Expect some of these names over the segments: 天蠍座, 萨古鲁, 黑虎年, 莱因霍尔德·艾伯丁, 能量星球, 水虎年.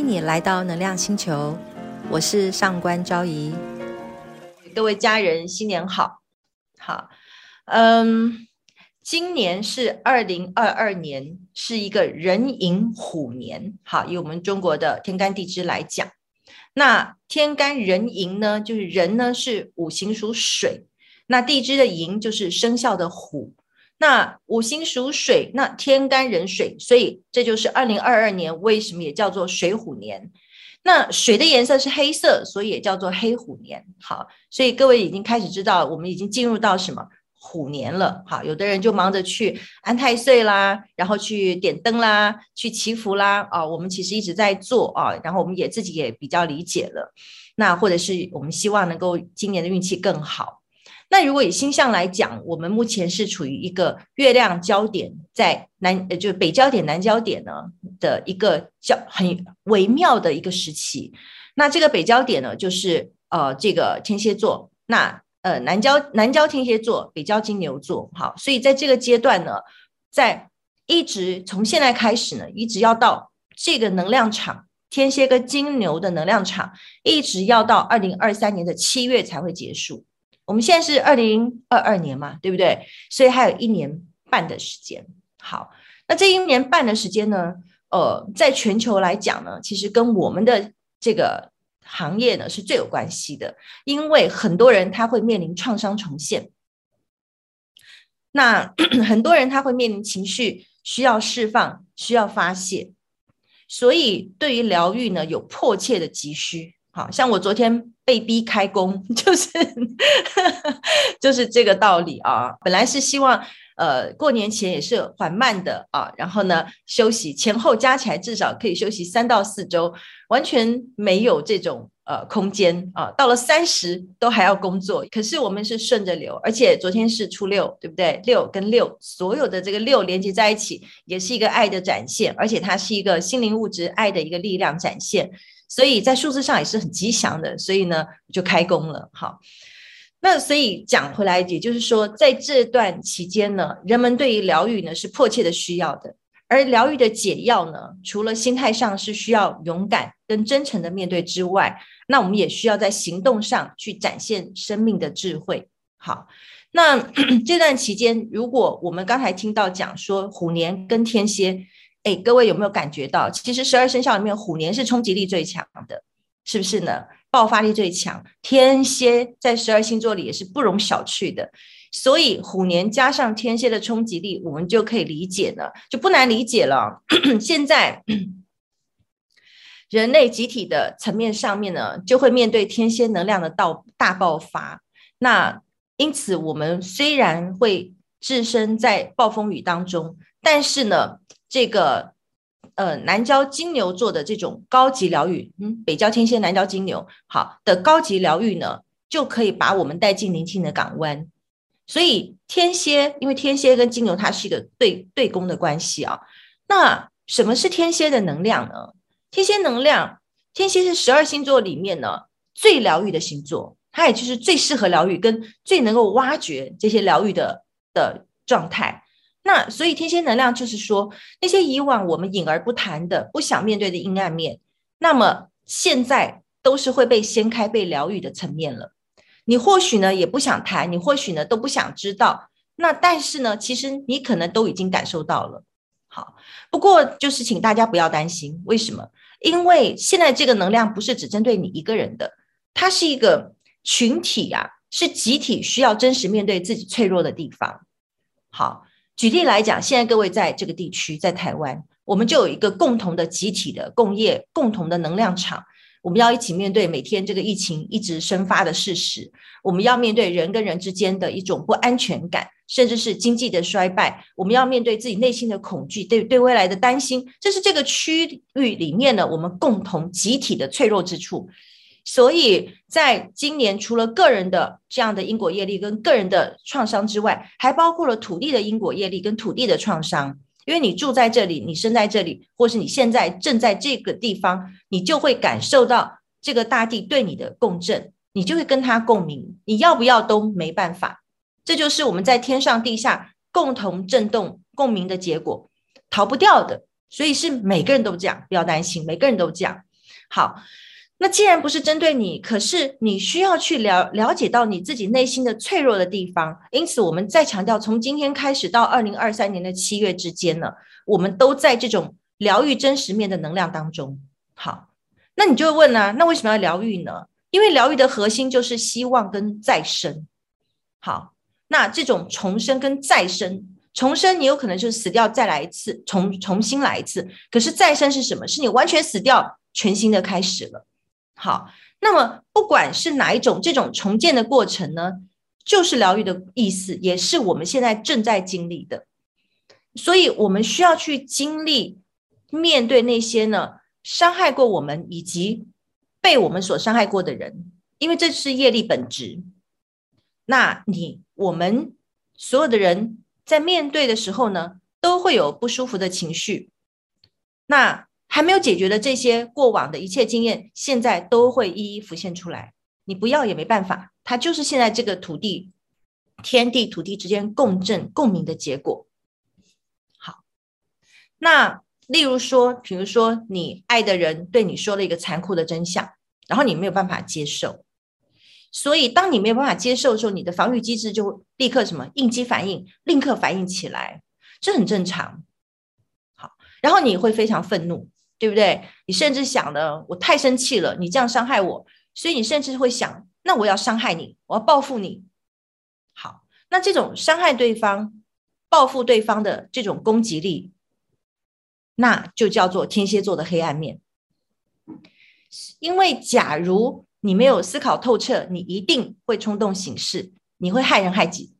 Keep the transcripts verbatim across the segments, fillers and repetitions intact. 欢迎你来到能量星球，我是上官昭仪。各位家人，新年好！好，嗯，今年是二零二二年，是一个壬寅虎年。好，以我们中国的天干地支来讲，那天干壬寅呢，就是壬呢是五行属水，那地支的寅就是生肖的虎。那五行属水，那天干壬水，所以这就是二零二二年为什么也叫做水虎年。那水的颜色是黑色，所以也叫做黑虎年。好，所以各位已经开始知道我们已经进入到什么虎年了。好，有的人就忙着去安太岁啦，然后去点灯啦，去祈福啦，啊，我们其实一直在做啊，然后我们也自己也比较理解了。那或者是我们希望能够今年的运气更好。那如果以星象来讲，我们目前是处于一个月亮交点在南，就北交点南交点呢的一个很微妙的一个时期。那这个北交点呢，就是呃这个天蝎座，那呃南交南交天蝎座，北交金牛座。好，所以在这个阶段呢，在一直从现在开始呢，一直要到这个能量场，天蝎跟金牛的能量场，一直要到二零二三年的七月才会结束。我们现在是二零二二年嘛，对不对？所以还有一年半的时间。好，那这一年半的时间呢，呃，在全球来讲呢，其实跟我们的这个行业呢是最有关系的，因为很多人他会面临创伤重现，那很多人他会面临情绪需要释放，需要发泄，所以对于疗愈呢有迫切的急需。好像我昨天被逼开工，就是就是这个道理啊。本来是希望呃过年前也是缓慢的啊，然后呢休息前后加起来至少可以休息三到四周，完全没有这种呃空间啊。到了三十都还要工作，可是我们是顺着流，而且昨天是初六，对不对？六跟六，所有的这个六连接在一起，也是一个爱的展现，而且它是一个心灵物质爱的一个力量展现。所以在数字上也是很吉祥的，所以呢就开工了。好，那所以讲回来，也就是说在这段期间呢，人们对于疗愈呢是迫切的需要的，而疗愈的解药呢，除了心态上是需要勇敢跟真诚的面对之外，那我们也需要在行动上去展现生命的智慧。好，那这段期间，如果我们刚才听到讲说虎年跟天蝎，哎，各位有没有感觉到，其实十二生肖里面虎年是冲击力最强的，是不是呢？爆发力最强，天蝎在十二星座里也是不容小觑的，所以虎年加上天蝎的冲击力，我们就可以理解呢，就不难理解了。现在人类集体的层面上面呢，就会面对天蝎能量的大爆发，那因此我们虽然会置身在暴风雨当中，但是呢这个呃，南交金牛座的这种高级疗愈，嗯，北交天蝎，南交金牛，好的高级疗愈呢，就可以把我们带进宁静的港湾。所以天蝎，因为天蝎跟金牛它是一个对对攻的关系啊。那什么是天蝎的能量呢？天蝎能量，天蝎是十二星座里面呢最疗愈的星座，它也就是最适合疗愈，跟最能够挖掘这些疗愈的的状态。那所以天蝎能量就是说，那些以往我们隐而不谈的，不想面对的阴暗面，那么现在都是会被掀开、被疗愈的层面了。你或许呢也不想谈，你或许呢都不想知道，那但是呢其实你可能都已经感受到了。好，不过就是请大家不要担心，为什么？因为现在这个能量不是只针对你一个人的，它是一个群体啊，是集体需要真实面对自己脆弱的地方。好，举例来讲，现在各位在这个地区，在台湾，我们就有一个共同的集体的共业，共同的能量场，我们要一起面对每天这个疫情一直深发的事实，我们要面对人跟人之间的一种不安全感，甚至是经济的衰败，我们要面对自己内心的恐惧，对对未来的担心，这是这个区域里面呢我们共同集体的脆弱之处。所以在今年，除了个人的这样的因果业力跟个人的创伤之外，还包括了土地的因果业力跟土地的创伤。因为你住在这里，你生在这里，或是你现在正在这个地方，你就会感受到这个大地对你的共振，你就会跟它共鸣，你要不要都没办法。这就是我们在天上地下共同振动共鸣的结果，逃不掉的。所以是每个人都这样，不要担心，每个人都这样。好，那既然不是针对你，可是你需要去了了解到你自己内心的脆弱的地方。因此我们再强调，从今天开始到二零二三年的七月之间呢，我们都在这种疗愈真实面的能量当中。好，那你就会问啊，那为什么要疗愈呢？因为疗愈的核心就是希望跟再生。好，那这种重生跟再生，重生你有可能就是死掉再来一次，重重新来一次，可是再生是什么？是你完全死掉，全新的开始了。好，那么不管是哪一种，这种重建的过程呢，就是疗愈的意思，也是我们现在正在经历的。所以我们需要去经历，面对那些呢伤害过我们以及被我们所伤害过的人，因为这是业力本质。那你我们所有的人在面对的时候呢，都会有不舒服的情绪，那还没有解决的这些过往的一切经验，现在都会一一浮现出来，你不要也没办法，它就是现在这个土地，天地土地之间共振共鸣的结果。好，那例如说，比如说你爱的人对你说了一个残酷的真相，然后你没有办法接受，所以当你没有办法接受的时候，你的防御机制就立刻什么应激反应，立刻反应起来，这很正常。好，然后你会非常愤怒，对不对？你甚至想呢，我太生气了，你这样伤害我，所以你甚至会想，那我要伤害你，我要报复你。好，那这种伤害对方、报复对方的这种攻击力，那就叫做天蝎座的黑暗面。因为假如你没有思考透彻，你一定会冲动行事，你会害人害己。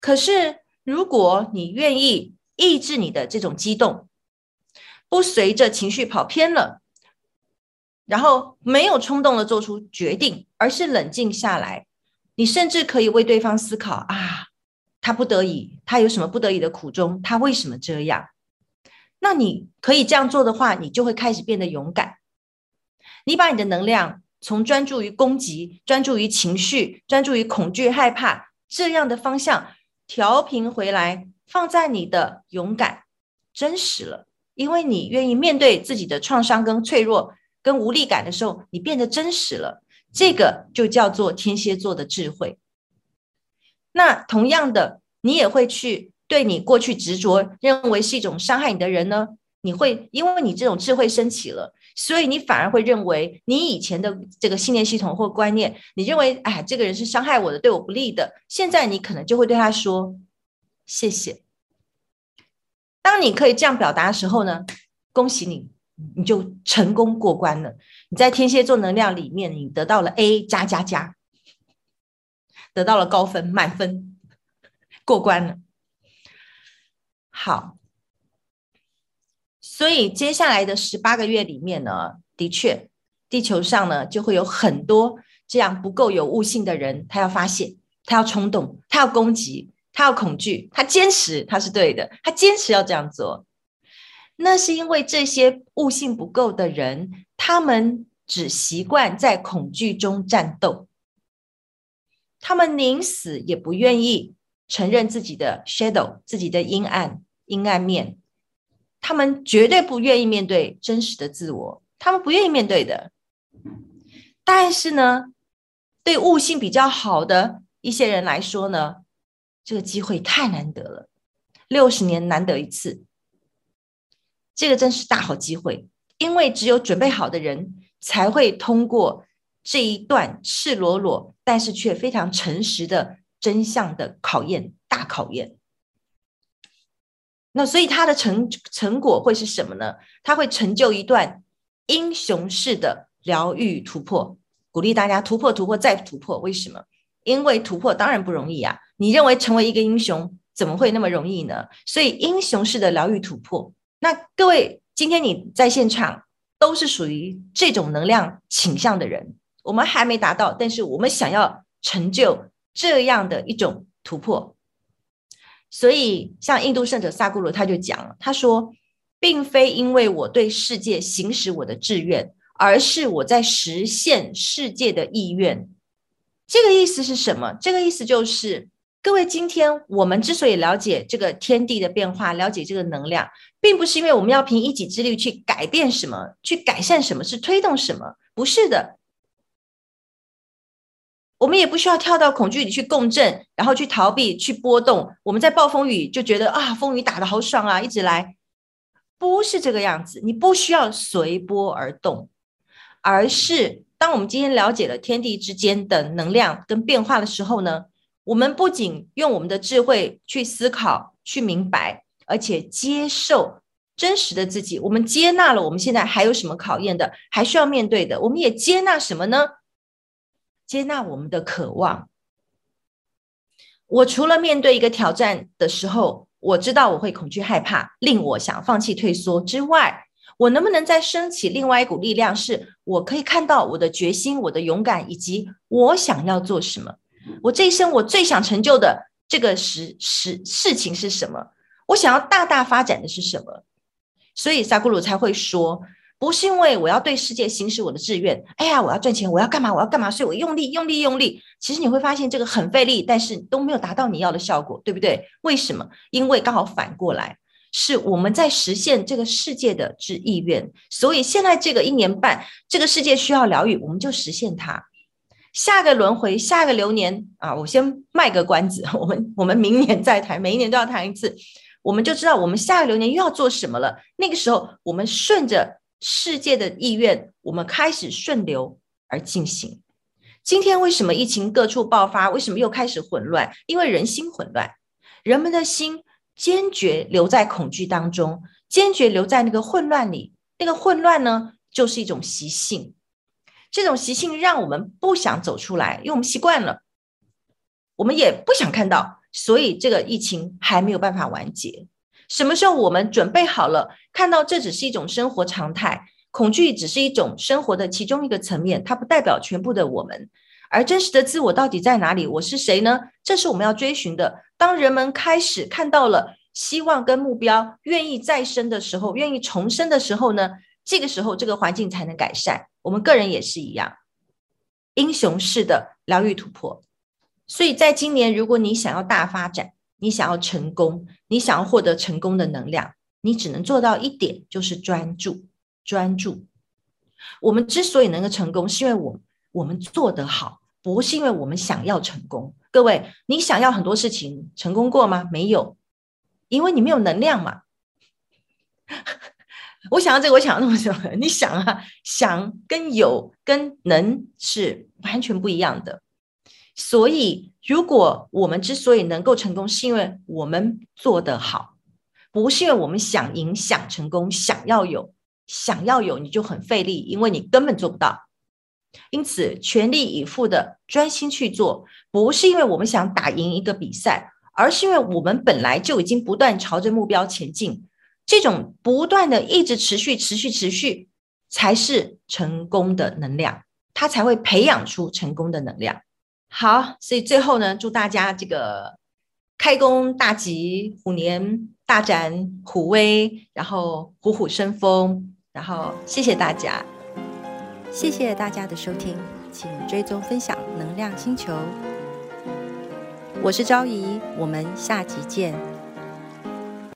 可是如果你愿意抑制你的这种激动，不随着情绪跑偏了，然后没有冲动的做出决定，而是冷静下来，你甚至可以为对方思考啊，他不得已，他有什么不得已的苦衷，他为什么这样？那你可以这样做的话，你就会开始变得勇敢。你把你的能量从专注于攻击、专注于情绪、专注于恐惧、害怕这样的方向调平回来，放在你的勇敢、真实了。因为你愿意面对自己的创伤跟脆弱跟无力感的时候，你变得真实了，这个就叫做天蝎座的智慧。那同样的，你也会去对你过去执着认为是一种伤害你的人呢，你会因为你这种智慧升起了，所以你反而会认为你以前的这个信念系统或观念，你认为哎，这个人是伤害我的，对我不利的，现在你可能就会对他说谢谢。当你可以这样表达的时候呢，恭喜你，你就成功过关了。你在天蝎座能量里面，你得到了 A 加加加，得到了高分满分，过关了。好，所以接下来的十八个月里面呢，的确地球上呢就会有很多这样不够有悟性的人，他要发泄，他要冲动，他要攻击，他要恐惧，他坚持他是对的，他坚持要这样做。那是因为这些悟性不够的人，他们只习惯在恐惧中战斗，他们宁死也不愿意承认自己的 shadow， 自己的阴暗阴暗面，他们绝对不愿意面对真实的自我，他们不愿意面对的。但是呢，对悟性比较好的一些人来说呢，这个机会太难得了，六十年难得一次，这个真是大好机会。因为只有准备好的人才会通过这一段赤裸裸但是却非常诚实的真相的考验，大考验。那所以它的 成, 成果会是什么呢？它会成就一段英雄式的疗愈突破。鼓励大家突破突破再突破。为什么？因为突破当然不容易啊，你认为成为一个英雄怎么会那么容易呢？所以英雄式的疗愈突破。那各位，今天你在现场都是属于这种能量倾向的人，我们还没达到，但是我们想要成就这样的一种突破。所以像印度圣者萨古鲁他就讲了，他说并非因为我对世界行使我的志愿，而是我在实现世界的意愿。这个意思是什么？这个意思就是各位，今天我们之所以了解这个天地的变化，了解这个能量，并不是因为我们要凭一己之力去改变什么，去改善什么，是推动什么，不是的。我们也不需要跳到恐惧里去共振，然后去逃避，去波动。我们在暴风雨就觉得啊，风雨打得好爽啊，一直来，不是这个样子。你不需要随波而动，而是当我们今天了解了天地之间的能量跟变化的时候呢，我们不仅用我们的智慧去思考、去明白，而且接受真实的自己。我们接纳了我们现在还有什么考验的，还需要面对的。我们也接纳什么呢？接纳我们的渴望。我除了面对一个挑战的时候，我知道我会恐惧害怕，令我想放弃退缩之外，我能不能再升起另外一股力量，是我可以看到我的决心、我的勇敢，以及我想要做什么。我这一生我最想成就的这个事事情是什么？我想要大大发展的是什么？所以萨古鲁才会说，不是因为我要对世界行使我的志愿，哎呀，我要赚钱，我要干嘛，我要干嘛，所以我用力用力用力。其实你会发现这个很费力，但是都没有达到你要的效果，对不对？为什么？因为刚好反过来，是我们在实现这个世界的之意愿。所以现在这个一年半，这个世界需要疗愈，我们就实现它。下个轮回，下个流年啊，我先卖个关子，我们我们明年再谈，每一年都要谈一次，我们就知道我们下个流年又要做什么了。那个时候，我们顺着世界的意愿，我们开始顺流而进行。今天为什么疫情各处爆发？为什么又开始混乱？因为人心混乱，人们的心坚决留在恐惧当中，坚决留在那个混乱里。那个混乱呢，就是一种习性。这种习性让我们不想走出来，因为我们习惯了，我们也不想看到，所以这个疫情还没有办法完结。什么时候我们准备好了，看到这只是一种生活常态，恐惧只是一种生活的其中一个层面，它不代表全部的我们。而真实的自我到底在哪里？我是谁呢？这是我们要追寻的。当人们开始看到了希望跟目标，愿意再生的时候，愿意重生的时候呢，这个时候这个环境才能改善。我们个人也是一样，英雄式的疗愈突破。所以在今年，如果你想要大发展，你想要成功，你想要获得成功的能量，你只能做到一点，就是专注专注。我们之所以能够成功，是因为我我们做得好，不是因为我们想要成功。各位，你想要很多事情成功过吗？没有，因为你没有能量嘛。我想要这个，我想要那么什么？你想啊，想跟有跟能是完全不一样的。所以，如果我们之所以能够成功，是因为我们做得好，不是因为我们想赢、想成功、想要有。想要有你就很费力，因为你根本做不到。因此，全力以赴的专心去做，不是因为我们想打赢一个比赛，而是因为我们本来就已经不断朝着目标前进。这种不断的一直持续持续持续才是成功的能量，它才会培养出成功的能量。好，所以最后呢，祝大家这个开工大吉，虎年大展虎威，然后虎虎生风，然后谢谢大家。谢谢大家的收听，请追踪分享能量星球，我是昭仪，我们下集见。